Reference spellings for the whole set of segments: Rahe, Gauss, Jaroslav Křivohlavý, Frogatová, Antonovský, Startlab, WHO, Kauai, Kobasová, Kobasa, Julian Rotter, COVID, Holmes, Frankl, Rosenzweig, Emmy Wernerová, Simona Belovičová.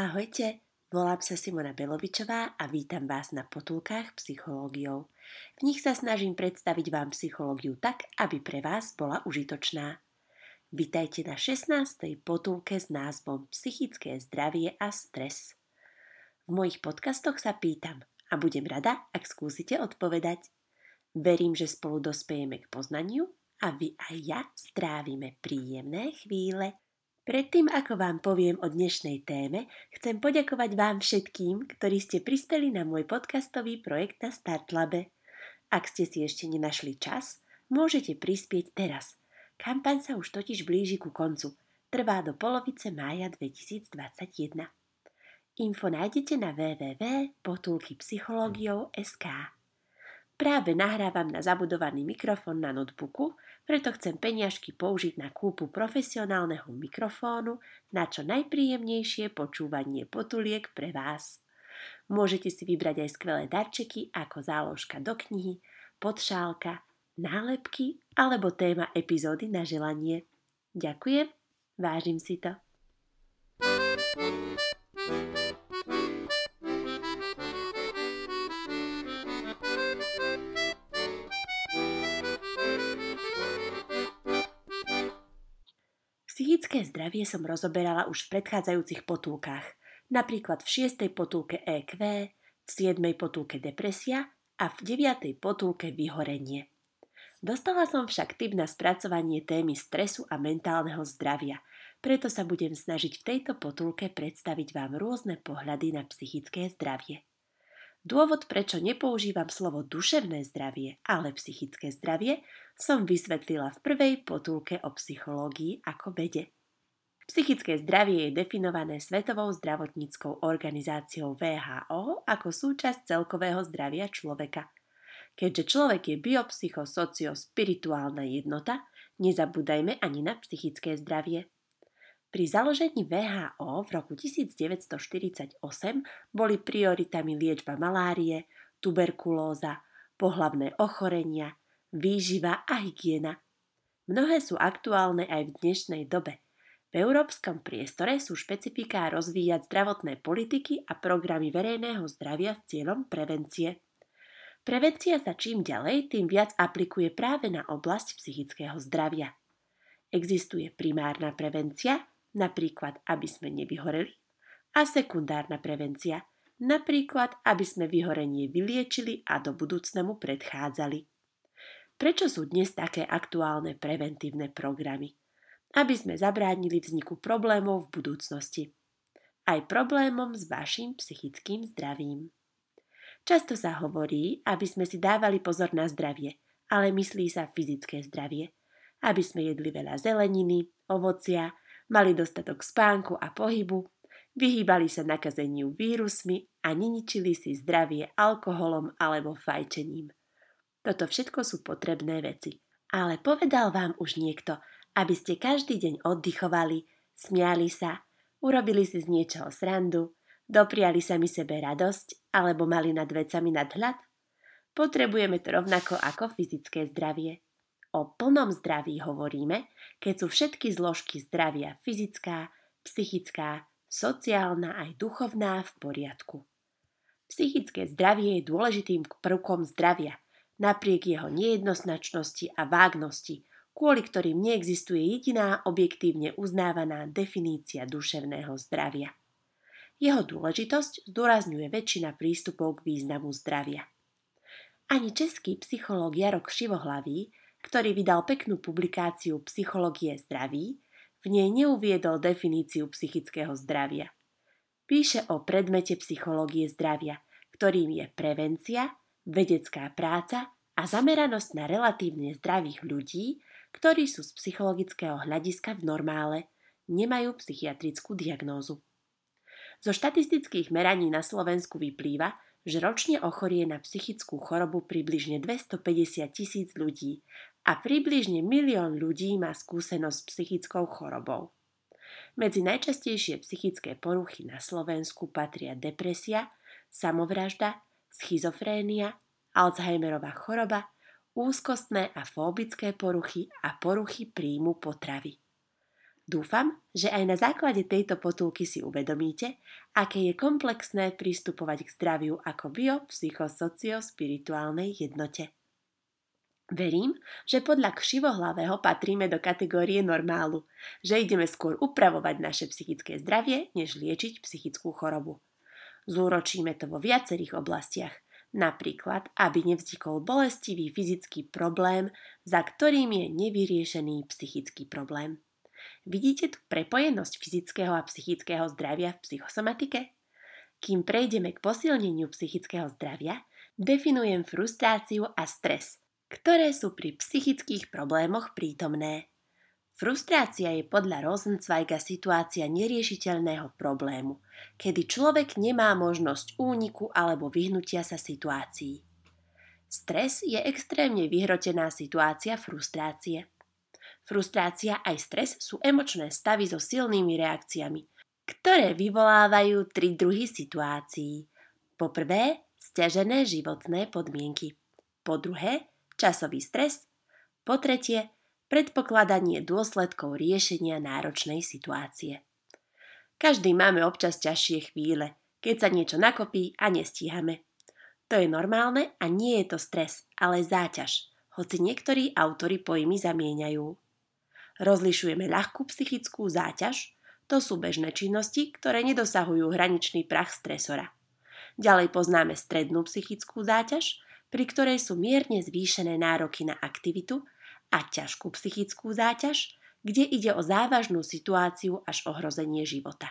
Ahojte, volám sa Simona Belovičová a vítam vás na potulkách psychológiou. V nich sa snažím predstaviť vám psychológiu tak, aby pre vás bola užitočná. Vitajte na 16. potulke s názvom Psychické zdravie a stres. V mojich podcastoch sa pýtam a budem rada, ak skúsite odpovedať. Verím, že spolu dospejeme k poznaniu a vy aj ja strávime príjemné chvíle. Predtým, ako vám poviem o dnešnej téme, chcem poďakovať vám všetkým, ktorí ste prispeli na môj podcastový projekt na Startlabe. Ak ste si ešte nenašli čas, môžete prispieť teraz. Kampaň sa už totiž blíži ku koncu. Trvá do polovice mája 2021. Info nájdete na www.potulkypsychologiou.sk. Práve nahrávam na zabudovaný mikrofón na notebooku, preto chcem peniažky použiť na kúpu profesionálneho mikrofónu na čo najpríjemnejšie počúvanie potuliek pre vás. Môžete si vybrať aj skvelé darčeky ako záložka do knihy, podšálka, nálepky alebo téma epizódy na želanie. Ďakujem, vážim si to. Psychické zdravie som rozoberala už v predchádzajúcich potulkách, napríklad v 6. potulke EQ, v 7. potulke depresia a v 9. potulke vyhorenie. Dostala som však tip na spracovanie témy stresu a mentálneho zdravia, preto sa budem snažiť v tejto potulke predstaviť vám rôzne pohľady na psychické zdravie. Dôvod, prečo nepoužívam slovo duševné zdravie, ale psychické zdravie, som vysvetlila v prvej potulke o psychológii ako vede. Psychické zdravie je definované Svetovou zdravotníckou organizáciou WHO ako súčasť celkového zdravia človeka. Keďže človek je biopsychosociospirituálna jednota, nezabúdajme ani na psychické zdravie. Pri založení WHO v roku 1948 boli prioritami liečba malárie, tuberkulóza, pohlavné ochorenia, výživa a hygiena. Mnohé sú aktuálne aj v dnešnej dobe. V európskom priestore sú špecifiká rozvíjať zdravotné politiky a programy verejného zdravia s cieľom prevencie. Prevencia sa čím ďalej, tým viac aplikuje práve na oblasť psychického zdravia. Existuje primárna prevencia, napríklad, aby sme nevyhoreli, a sekundárna prevencia, napríklad, aby sme vyhorenie vyliečili a do budúcna mu predchádzali. Prečo sú dnes také aktuálne preventívne programy? Aby sme zabránili vzniku problémov v budúcnosti. Aj problémom s vašim psychickým zdravím. Často sa hovorí, aby sme si dávali pozor na zdravie, ale myslí sa fyzické zdravie. Aby sme jedli veľa zeleniny, ovocia, mali dostatok spánku a pohybu, vyhýbali sa nakazeniu vírusmi a neničili si zdravie alkoholom alebo fajčením. Toto všetko sú potrebné veci. Ale povedal vám už niekto, aby ste každý deň oddychovali, smiali sa, urobili si z niečoho srandu, dopriali sami sebe radosť alebo mali nad vecami nadhľad? Potrebujeme to rovnako ako fyzické zdravie. O plnom zdraví hovoríme, keď sú všetky zložky zdravia fyzická, psychická, sociálna aj duchovná v poriadku. Psychické zdravie je dôležitým prvkom zdravia, napriek jeho nejednoznačnosti a vágnosti, kvôli ktorým neexistuje jediná objektívne uznávaná definícia duševného zdravia. Jeho dôležitosť zdôrazňuje väčšina prístupov k významu zdravia. Ani český psychológ Jaroslav Křivohlavý, ktorý vydal peknú publikáciu Psychológie zdraví, v nej neuviedol definíciu psychického zdravia. Píše o predmete psychológie zdravia, ktorým je prevencia, vedecká práca a zameranosť na relatívne zdravých ľudí, ktorí sú z psychologického hľadiska v normále, nemajú psychiatrickú diagnózu. Zo štatistických meraní na Slovensku vyplýva, že ročne ochorie na psychickú chorobu približne 250 000 ľudí a približne 1 000 000 ľudí má skúsenosť s psychickou chorobou. Medzi najčastejšie psychické poruchy na Slovensku patria depresia, samovražda, schizofrénia, Alzheimerová choroba, úzkostné a fóbické poruchy a poruchy príjmu potravy. Dúfam, že aj na základe tejto potulky si uvedomíte, aké je komplexné pristupovať k zdraviu ako bio-psychosocio-spirituálnej jednote. Verím, že podľa Křivohlavého patríme do kategórie normálu, že ideme skôr upravovať naše psychické zdravie, než liečiť psychickú chorobu. Zúročíme to vo viacerých oblastiach, napríklad, aby nevznikol bolestivý fyzický problém, za ktorým je nevyriešený psychický problém. Vidíte tu prepojenosť fyzického a psychického zdravia v psychosomatike? Kým prejdeme k posilneniu psychického zdravia, definujem frustráciu a stres, ktoré sú pri psychických problémoch prítomné. Frustrácia je podľa Rosenzweiga situácia neriešiteľného problému, kedy človek nemá možnosť úniku alebo vyhnutia sa situácii. Stres je extrémne vyhrotená situácia frustrácie. Frustrácia aj stres sú emočné stavy so silnými reakciami, ktoré vyvolávajú tri druhy situácií. Po prvé, sťažené životné podmienky. Po druhé, časový stres. Po tretie, predpokladanie dôsledkov riešenia náročnej situácie. Každý máme občas ťažšie chvíle, keď sa niečo nakopí a nestíhame. To je normálne a nie je to stres, ale záťaž, hoci niektorí autori pojmy zamieňajú. Rozlišujeme ľahkú psychickú záťaž, to sú bežné činnosti, ktoré nedosahujú hraničný prach stresora. Ďalej poznáme strednú psychickú záťaž, pri ktorej sú mierne zvýšené nároky na aktivitu, a ťažkú psychickú záťaž, kde ide o závažnú situáciu až ohrozenie života.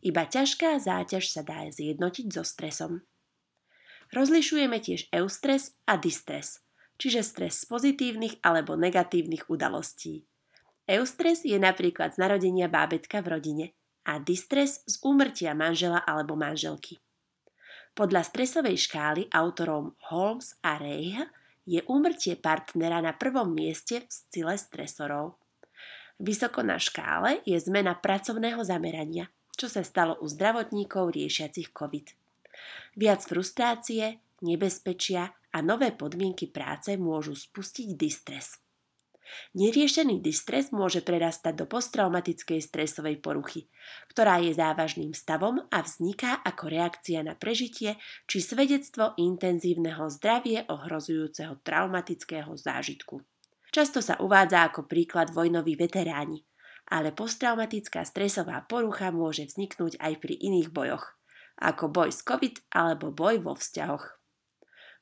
Iba ťažká záťaž sa dá zjednotiť so stresom. Rozlišujeme tiež eustres a distres, čiže stres z pozitívnych alebo negatívnych udalostí. Eustres je napríklad z narodenia bábätka v rodine a distres z úmrtia manžela alebo manželky. Podľa stresovej škály autorom Holmes a Rahe je úmrtie partnera na prvom mieste v sile stresorov. Vysoko na škále je zmena pracovného zamerania, čo sa stalo u zdravotníkov riešiacich COVID. Viac frustrácie, nebezpečia a nové podmienky práce môžu spustiť distres. Neriešený distres môže prerastať do posttraumatickej stresovej poruchy, ktorá je závažným stavom a vzniká ako reakcia na prežitie či svedectvo intenzívneho zdravie ohrozujúceho traumatického zážitku. Často sa uvádza ako príklad vojnoví veteráni, ale posttraumatická stresová porucha môže vzniknúť aj pri iných bojoch, ako boj s COVID alebo boj vo vzťahoch.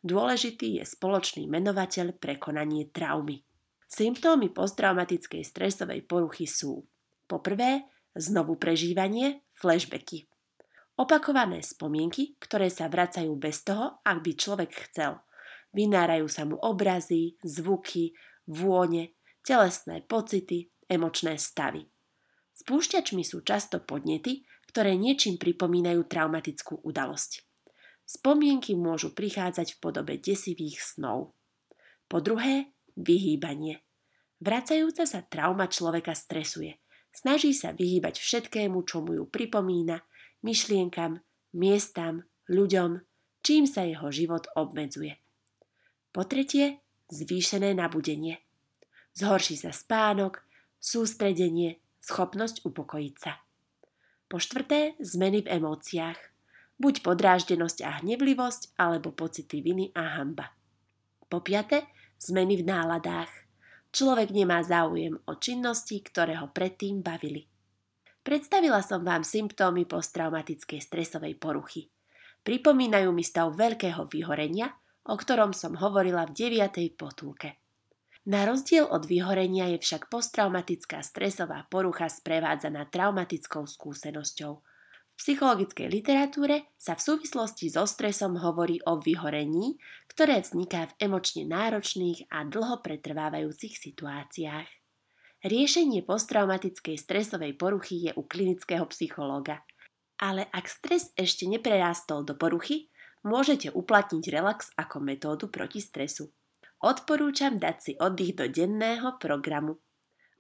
Dôležitý je spoločný menovateľ prekonanie traumy. Symptómy posttraumatickej stresovej poruchy sú: po prvé, znovu prežívanie, flashbacky. Opakované spomienky, ktoré sa vracajú bez toho, ak by človek chcel. Vynárajú sa mu obrazy, zvuky, vône, telesné pocity, emočné stavy. Spúšťačmi sú často podnety, ktoré niečím pripomínajú traumatickú udalosť. Spomienky môžu prichádzať v podobe desivých snov. Po druhé, vyhýbanie. Vracajúca sa trauma človeka stresuje. Snaží sa vyhýbať všetkému, čo mu ju pripomína, myšlienkam, miestam, ľuďom, čím sa jeho život obmedzuje. Po tretie, zvýšené nabudenie. Zhorší sa spánok, sústredenie, schopnosť upokojiť sa. Po štvrté, zmeny v emóciách. Buď podráždenosť a hnevlivosť, alebo pocity viny a hanba. Po piate, zmeny v náladách. Človek nemá záujem o činnosti, ktoré ho predtým bavili. Predstavila som vám symptómy posttraumatickej stresovej poruchy. Pripomínajú mi stav veľkého vyhorenia, o ktorom som hovorila v 9. potulke. Na rozdiel od vyhorenia je však posttraumatická stresová porucha sprevádzaná traumatickou skúsenosťou. V psychologickej literatúre sa v súvislosti so stresom hovorí o vyhorení, ktoré vzniká v emočne náročných a dlho pretrvávajúcich situáciách. Riešenie posttraumatickej stresovej poruchy je u klinického psychológa. Ale ak stres ešte neprerástol do poruchy, môžete uplatniť relax ako metódu proti stresu. Odporúčam dať si oddych do denného programu.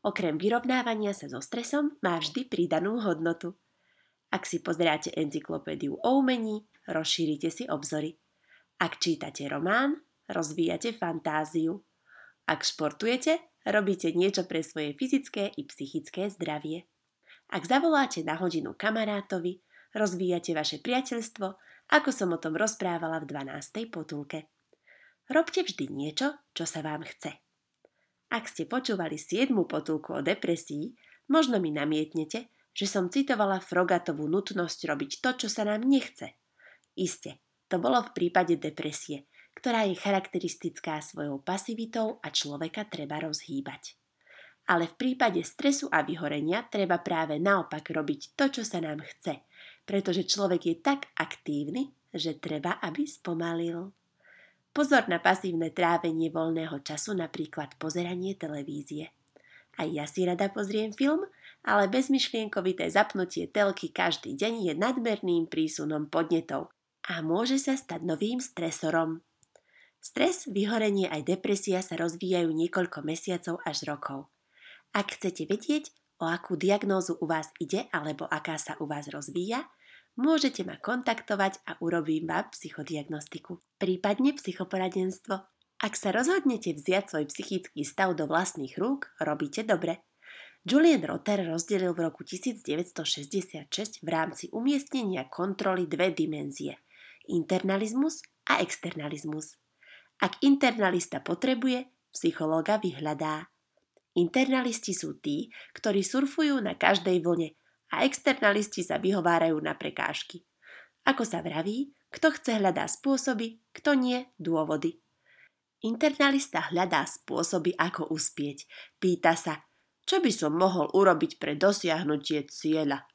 Okrem vyrovnávania sa so stresom má vždy pridanú hodnotu. Ak si pozeráte encyklopédiu o umení, rozšírite si obzory. Ak čítate román, rozvíjate fantáziu. Ak športujete, Robíte niečo pre svoje fyzické i psychické zdravie. Ak zavoláte na hodinu kamarátovi, rozvíjate vaše priateľstvo, ako som o tom rozprávala v 12. potulke. Robte vždy niečo, čo sa vám chce. Ak ste počúvali 7. potulku o depresii, možno mi namietnete, že som citovala Frogatovú nutnosť robiť to, čo sa nám nechce. Iste, to bolo v prípade depresie, ktorá je charakteristická svojou pasivitou a človeka treba rozhýbať. Ale v prípade stresu a vyhorenia treba práve naopak robiť to, čo sa nám chce, pretože človek je tak aktívny, že treba, aby spomalil. Pozor na pasívne trávenie voľného času, napríklad pozeranie televízie. Aj ja si rada pozriem film, ale bezmyšlienkovité zapnutie telky každý deň je nadmerným prísunom podnetov a môže sa stať novým stresorom. Stres, vyhorenie aj depresia sa rozvíjajú niekoľko mesiacov až rokov. Ak chcete vedieť, o akú diagnózu u vás ide alebo aká sa u vás rozvíja, môžete ma kontaktovať a urobím vám psychodiagnostiku, prípadne psychoporadenstvo. Ak sa rozhodnete vziať svoj psychický stav do vlastných rúk, robíte dobre. Julian Rotter rozdelil v roku 1966 v rámci umiestnenia kontroly dve dimenzie – internalizmus a externalizmus. Ak internalista potrebuje, psychológa vyhľadá. Internalisti sú tí, ktorí surfujú na každej vlne a externalisti sa vyhovárajú na prekážky. Ako sa vraví, kto chce hľadá spôsoby, kto nie dôvody. Internalista hľadá spôsoby, ako uspieť. Pýta sa, čo by som mohol urobiť pre dosiahnutie cieľa.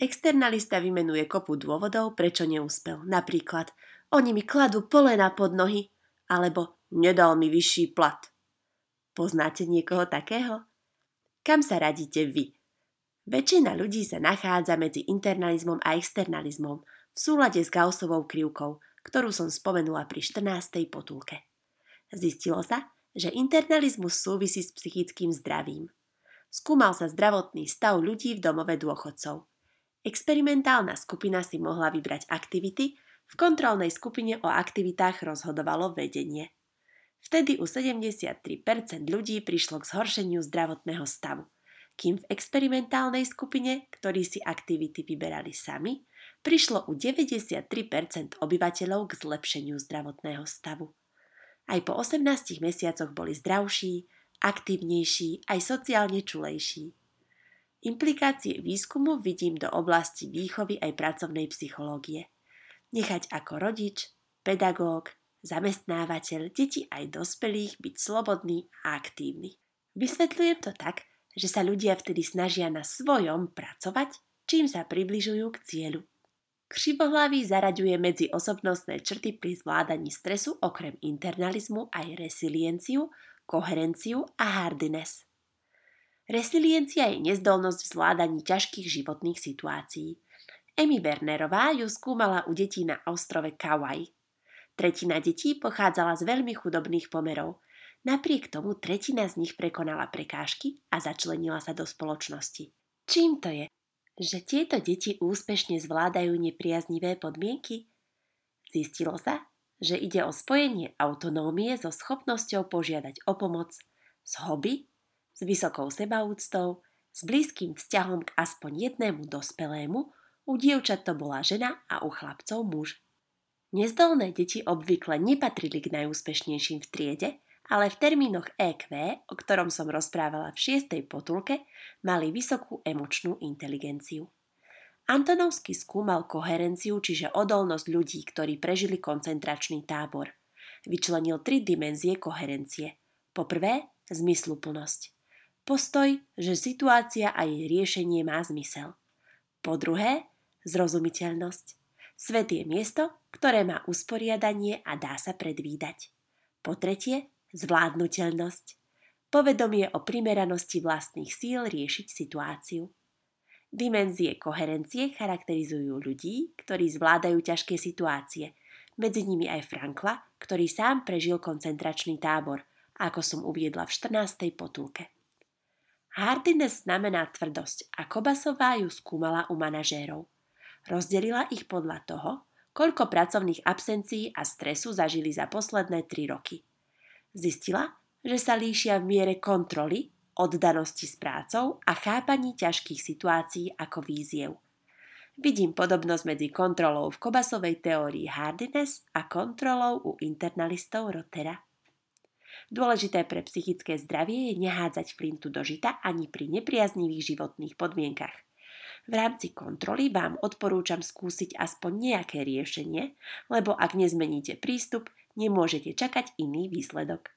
Externalista vymenuje kopu dôvodov, prečo neúspel. Napríklad, oni mi kladú polena pod nohy, alebo nedal mi vyšší plat. Poznáte niekoho takého? Kam sa radíte vy? Väčšina ľudí sa nachádza medzi internalizmom a externalizmom v súlade s Gaussovou krivkou, ktorú som spomenula pri 14. potulke. Zistilo sa, že internalizmus súvisí s psychickým zdravím. Skúmal sa zdravotný stav ľudí v domove dôchodcov. Experimentálna skupina si mohla vybrať aktivity, v kontrolnej skupine o aktivitách rozhodovalo vedenie. Vtedy u 73% ľudí prišlo k zhoršeniu zdravotného stavu, kým v experimentálnej skupine, ktorí si aktivity vyberali sami, prišlo u 93% obyvateľov k zlepšeniu zdravotného stavu. Aj po 18 mesiacoch boli zdravší, aktívnejší, aj sociálne čulejší. Implikácie výskumu vidím do oblasti výchovy aj pracovnej psychológie. Nechať ako rodič, pedagóg, zamestnávateľ, deti aj dospelých byť slobodný a aktívny. Vysvetľujem to tak, že sa ľudia vtedy snažia na svojom pracovať, čím sa približujú k cieľu. Křivohlavý zaraďuje medzi osobnostné črty pri zvládaní stresu okrem internalizmu aj resilienciu, koherenciu a hardiness. Resiliencia je nezdolnosť v zvládaní ťažkých životných situácií. Emmy Wernerová ju skúmala u detí na ostrove Kauai. Tretina detí pochádzala z veľmi chudobných pomerov. Napriek tomu tretina z nich prekonala prekážky a začlenila sa do spoločnosti. Čím to je, že tieto deti úspešne zvládajú nepriaznivé podmienky? Zistilo sa, že ide o spojenie autonómie so schopnosťou požiadať o pomoc, s hobby, s vysokou sebaúctou, s blízkym vzťahom k aspoň jednému dospelému. U dievčat to bola žena a u chlapcov muž. Nezdolné deti obvykle nepatrili k najúspešnejším v triede, ale v termínoch EQ, o ktorom som rozprávala v 6. potulke, mali vysokú emočnú inteligenciu. Antonovský skúmal koherenciu, čiže odolnosť ľudí, ktorí prežili koncentračný tábor. Vyčlenil 3 dimenzie koherencie. Po prvé, zmysluplnosť. Postoj, že situácia a jej riešenie má zmysel. Po druhé, zrozumiteľnosť. Svet je miesto, ktoré má usporiadanie a dá sa predvídať. Po tretie, zvládnuteľnosť. Povedomie o primeranosti vlastných síl riešiť situáciu. Dimenzie koherencie charakterizujú ľudí, ktorí zvládajú ťažké situácie, medzi nimi aj Frankla, ktorý sám prežil koncentračný tábor, ako som uviedla v 14. potulke. Hardiness znamená tvrdosť a Kobasová ju skúmala u manažérov. Rozdelila ich podľa toho, koľko pracovných absencií a stresu zažili za posledné 3 roky. Zistila, že sa líšia v miere kontroly, oddanosti s prácou a chápaní ťažkých situácií ako výziev. Vidím podobnosť medzi kontrolou v Kobasovej teórii hardiness a kontrolou u internalistov Rottera. Dôležité pre psychické zdravie je nehádzať flintu do žita ani pri nepriaznivých životných podmienkach. V rámci kontroly vám odporúčam skúsiť aspoň nejaké riešenie, lebo ak nezmeníte prístup, nemôžete čakať iný výsledok.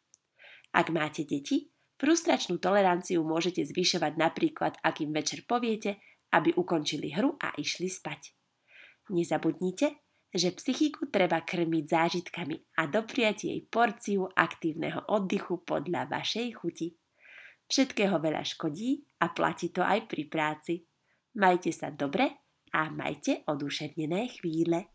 Ak máte deti, frustračnú toleranciu môžete zvyšovať napríklad, ak im večer poviete, aby ukončili hru a išli spať. Nezabudnite, že psychiku treba krmiť zážitkami a dopriať jej porciu aktívneho oddychu podľa vašej chuti. Všetkého veľa škodí a platí to aj pri práci. Majte sa dobre a majte oduševnené chvíle.